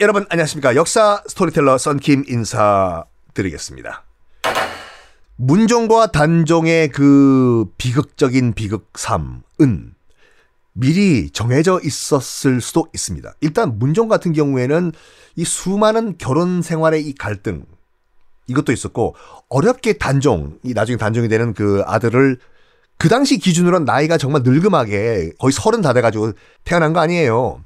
여러분 안녕하십니까. 역사 스토리텔러 썬킴 인사드리겠습니다. 문종과 단종의 그 비극적인 비극3은 미리 정해져 있었을 수도 있습니다. 일단 문종 같은 경우에는 이 수많은 결혼 생활의 이 갈등, 이것도 있었고, 어렵게 단종이 나중에 단종이 되는 그 아들을 그 당시 기준으로는 나이가 정말 늙음하게 거의 30 다 돼가지고 태어난 거 아니에요.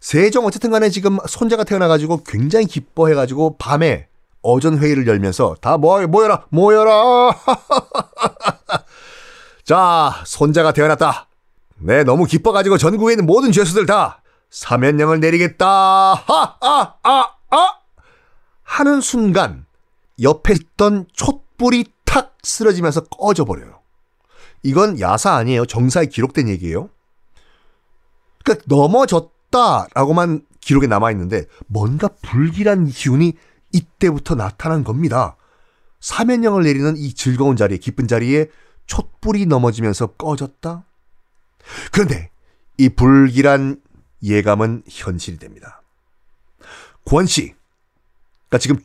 세종 어쨌든 간에 지금 손자가 태어나가지고 굉장히 기뻐해가지고 밤에 어전회의를 열면서 다 모여라 자, 손자가 태어났다. 네, 너무 기뻐가지고 전국에 있는 모든 죄수들 다 사면령을 내리겠다. 하는 순간 옆에 있던 촛불이 탁 쓰러지면서 꺼져버려요. 이건 야사 아니에요. 정사에 기록된 얘기예요. 그러니까 넘어졌다라고만 기록에 남아있는데 뭔가 불길한 기운이 이때부터 나타난 겁니다. 사면령을 내리는 이 즐거운 자리에, 기쁜 자리에 촛불이 넘어지면서 꺼졌다. 그런데 이 불길한 예감은 현실이 됩니다. 권씨, 그러니까 지금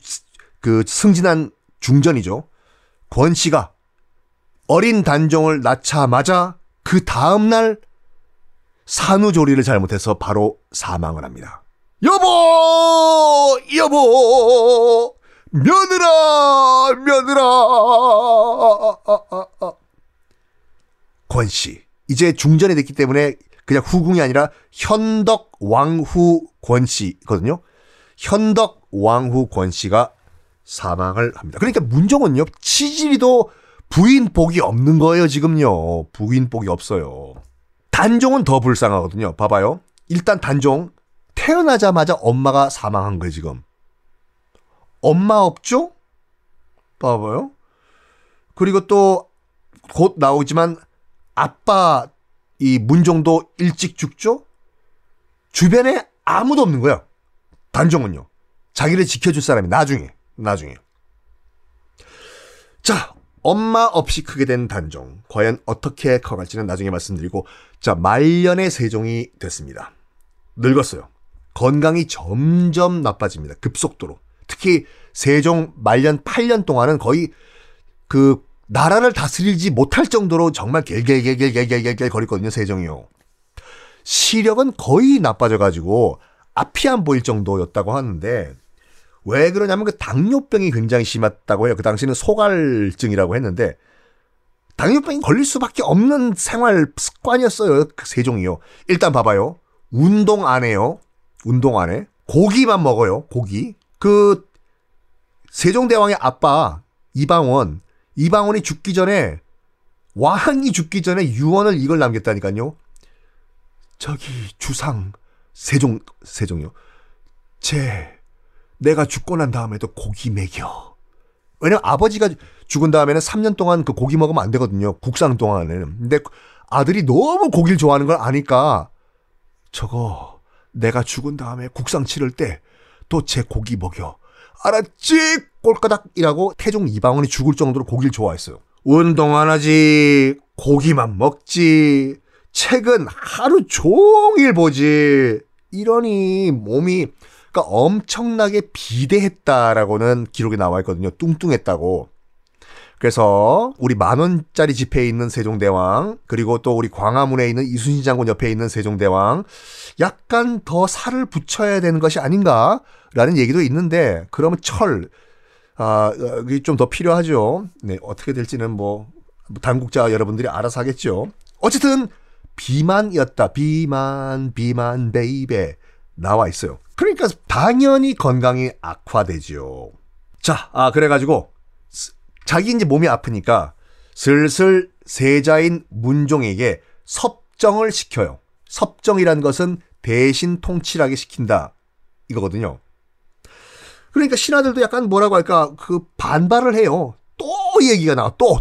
그 승진한 중전이죠. 권씨가 어린 단종을 낳자마자 그 다음날 산후조리를 잘못해서 바로 사망을 합니다. 여보, 며느라. 권씨, 이제 중전이 됐기 때문에 그냥 후궁이 아니라 현덕 왕후 권씨거든요. 현덕 왕후 권씨가 사망을 합니다. 그러니까 문종은요, 치질이도 부인복이 없는 거예요, 지금요. 부인복이 없어요. 단종은 더 불쌍하거든요. 봐봐요. 일단 단종, 태어나자마자 엄마가 사망한 거예요, 지금. 엄마 없죠? 봐봐요. 그리고 또 곧 나오지만 아빠, 이 문종도 일찍 죽죠? 주변에 아무도 없는 거야. 단종은요. 자기를 지켜줄 사람이 나중에. 자, 엄마 없이 크게 된 단종. 과연 어떻게 커갈지는 나중에 말씀드리고, 자, 말년의 세종이 됐습니다. 늙었어요. 건강이 점점 나빠집니다. 급속도로. 특히 세종 말년 8년 동안은 거의 그 나라를 다스리지 못할 정도로 정말 갤갤갤갤갤갤갤 거리거든요, 세종이요. 시력은 거의 나빠져가지고 앞이 안 보일 정도였다고 하는데, 왜 그러냐면 그 당뇨병이 굉장히 심했다고 해요. 그 당시는 소갈증이라고 했는데 당뇨병이 걸릴 수밖에 없는 생활 습관이었어요, 세종이요. 일단 봐봐요. 운동 안 해요. 고기만 먹어요. 고기. 그 세종대왕의 아빠 이방원이 죽기 전에, 왕이 죽기 전에 유언을 이걸 남겼다니까요. 저기 주상, 세종이요. 내가 죽고 난 다음에도 고기 먹여. 왜냐면 아버지가 죽은 다음에는 3년 동안 그 고기 먹으면 안 되거든요. 국상 동안에는. 근데 아들이 너무 고기를 좋아하는 걸 아니까, 저거 내가 죽은 다음에 국상 치를 때 또 제 고기 먹여. 알았지? 꼴까닥이라고 태종 이방원이 죽을 정도로 고기를 좋아했어요. 운동 안 하지. 고기만 먹지. 책은 하루 종일 보지. 이러니 몸이, 그러니까 엄청나게 비대했다라고는 기록에 나와 있거든요. 뚱뚱했다고. 그래서 우리 10,000원짜리 지폐에 있는 세종대왕, 그리고 또 우리 광화문에 있는 이순신 장군 옆에 있는 세종대왕, 약간 더 살을 붙여야 되는 것이 아닌가라는 얘기도 있는데, 그러면 좀 더 필요하죠. 네, 어떻게 될지는 뭐 당국자 여러분들이 알아서 하겠죠. 어쨌든 비만이었다. 비만 베이베 나와 있어요. 그러니까 당연히 건강이 악화되죠. 자, 그래가지고 자기 이제 몸이 아프니까 슬슬 세자인 문종에게 섭정을 시켜요. 섭정이란 것은 대신 통치하게 시킨다, 이거거든요. 그러니까 신하들도 약간 뭐라고 할까, 그 반발을 해요. 또 얘기가 나와. 또.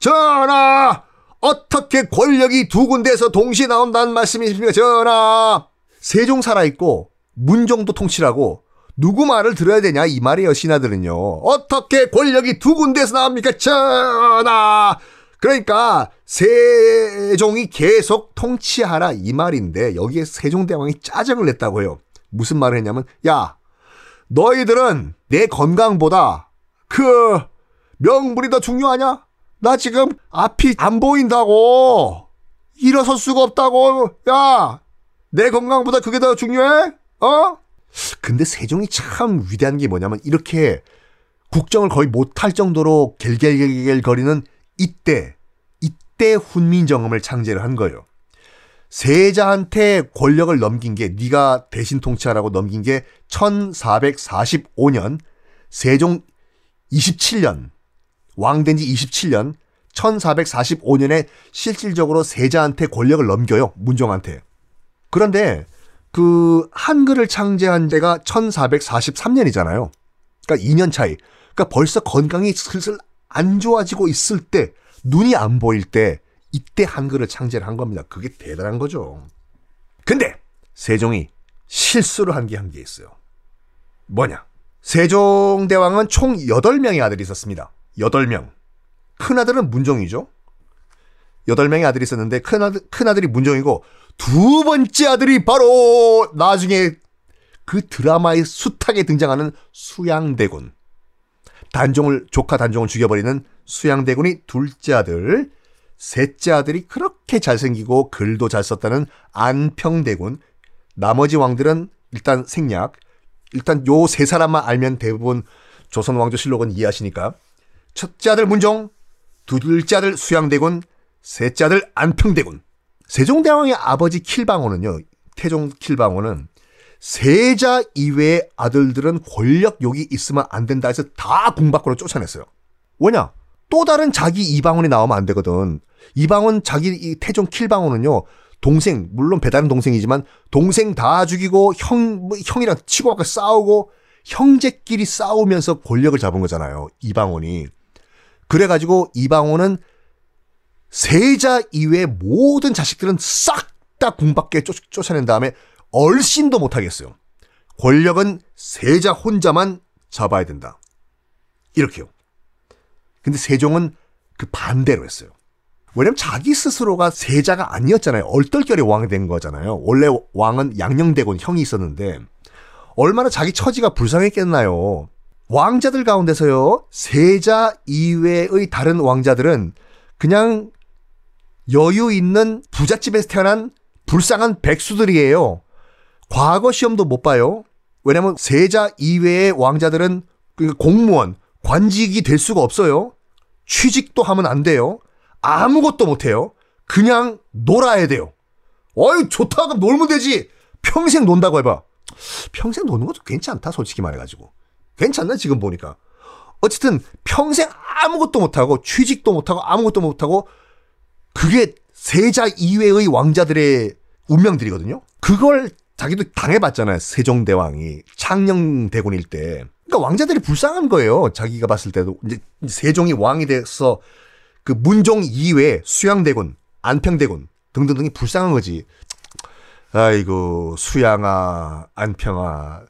전하, 어떻게 권력이 두 군데에서 동시에 나온다는 말씀이십니까, 전하? 세종 살아있고 문종도 통치하고 누구 말을 들어야 되냐, 이 말이에요, 신하들은요. 어떻게 권력이 두 군데에서 나옵니까, 전하? 그러니까 세종이 계속 통치하라, 이 말인데, 여기에 세종대왕이 짜증을 냈다고 해요. 무슨 말을 했냐면, 야, 너희들은 내 건강보다 그 명분이 더 중요하냐? 나 지금 앞이 안 보인다고. 일어설 수가 없다고. 야, 내 건강보다 그게 더 중요해? 어? 근데 세종이 참 위대한 게 뭐냐면, 이렇게 국정을 거의 못할 정도로 갤갤갤갤거리는 이때 훈민정음을 창제를 한 거예요. 세자한테 권력을 넘긴 게, 네가 대신 통치하라고 넘긴 게 1445년, 세종 27년, 왕된 지 27년, 1445년에 실질적으로 세자한테 권력을 넘겨요, 문종한테. 그런데 그 한글을 창제한 데가 1443년이잖아요. 그러니까 2년 차이. 그러니까 벌써 건강이 슬슬 안 좋아지고 있을 때, 눈이 안 보일 때, 이때 한글을 창제를 한 겁니다. 그게 대단한 거죠. 근데 세종이 실수를 한 게 있어요. 뭐냐? 세종대왕은 총 8명의 아들이 있었습니다. 8명. 큰아들은 문종이죠. 8명의 아들이 있었는데 큰아들이 문종이고, 두 번째 아들이 바로 나중에 그 드라마의 숱하게 등장하는 수양대군. 조카 단종을 죽여버리는 수양대군이 둘째 아들, 셋째 아들이 그렇게 잘생기고 글도 잘 썼다는 안평대군. 나머지 왕들은 일단 생략. 일단 요 세 사람만 알면 대부분 조선왕조실록은 이해하시니까. 첫째 아들 문종, 둘째 아들 수양대군, 셋째 아들 안평대군. 세종대왕의 아버지 킬방호는요, 태종 킬방호는 세자 이외의 아들들은 권력욕이 있으면 안 된다 해서 다 궁 밖으로 쫓아냈어요. 왜냐? 또 다른 자기 이방원이 나오면 안 되거든. 이방원, 자기 이 태종 킬방호는요, 동생, 물론 배다른 동생이지만 동생 다 죽이고 형이랑 치고받고 싸우고 형제끼리 싸우면서 권력을 잡은 거잖아요, 이방원이. 그래가지고 이방원은 세자 이외의 모든 자식들은 싹 다 궁 밖에 쫓아낸 다음에 얼씬도 못하겠어요. 권력은 세자 혼자만 잡아야 된다, 이렇게요. 근데 세종은 그 반대로 했어요. 왜냐면 자기 스스로가 세자가 아니었잖아요. 얼떨결에 왕이 된 거잖아요. 원래 왕은 양녕대군 형이 있었는데 얼마나 자기 처지가 불쌍했겠나요. 왕자들 가운데서요, 세자 이외의 다른 왕자들은 그냥 여유 있는 부잣집에서 태어난 불쌍한 백수들이에요. 과거 시험도 못 봐요. 왜냐면 세자 이외의 왕자들은 공무원, 관직이 될 수가 없어요. 취직도 하면 안 돼요. 아무것도 못 해요. 그냥 놀아야 돼요. 어이, 좋다, 그럼 놀면 되지. 평생 논다고 해봐. 평생 노는 것도 괜찮다, 솔직히 말해가지고. 괜찮나, 지금 보니까. 어쨌든 평생 아무것도 못하고 취직도 못하고 아무것도 못하고, 그게 세자 이외의 왕자들의 운명들이거든요. 그걸 자기도 당해봤잖아요, 세종대왕이 창녕대군일 때. 그러니까 왕자들이 불쌍한 거예요, 자기가 봤을 때도. 이제 세종이 왕이 돼서 그 문종 이외 수양대군, 안평대군 등등등이 불쌍한 거지. 아이고, 수양아, 안평아,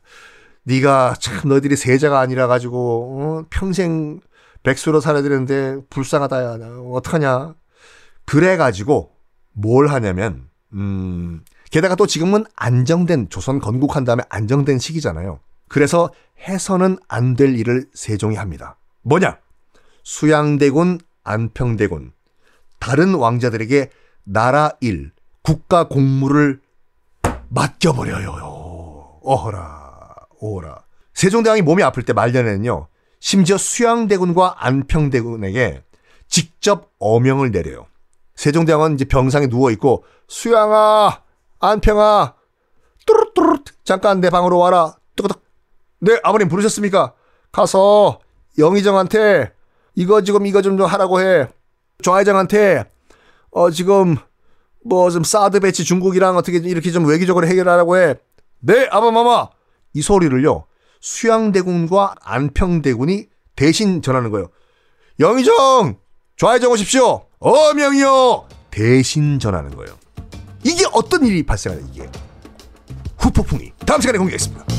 네가 참 너희들이 세자가 아니라 가지고 평생 백수로 살아야 되는데 불쌍하다야, 어떡하냐. 그래가지고 뭘 하냐면, 게다가 또 지금은 안정된, 조선 건국한 다음에 안정된 시기잖아요. 그래서 해서는 안 될 일을 세종이 합니다. 뭐냐? 수양대군, 안평대군, 다른 왕자들에게 나라 일, 국가 공무를 맡겨버려요. 어허라, 오라. 세종대왕이 몸이 아플 때 말년에는요, 심지어 수양대군과 안평대군에게 직접 어명을 내려요. 세종대왕은 이제 병상에 누워있고, 수양아, 안평아, 뚜루뚜루, 잠깐 내 방으로 와라. 뚜구뚜, 네, 아버님 부르셨습니까? 가서 영의정한테 이거 좀 하라고 해. 좌의정한테 지금 뭐 좀 사드 배치 중국이랑 어떻게 이렇게 좀 외교적으로 해결하라고 해. 네, 아바마마. 이 소리를요, 수양대군과 안평대군이 대신 전하는 거예요. 영의정, 좌의정 오십시오. 어명이요. 대신 전하는 거예요. 이게 어떤 일이 발생하냐, 이게. 후폭풍이. 다음 시간에 공개하겠습니다.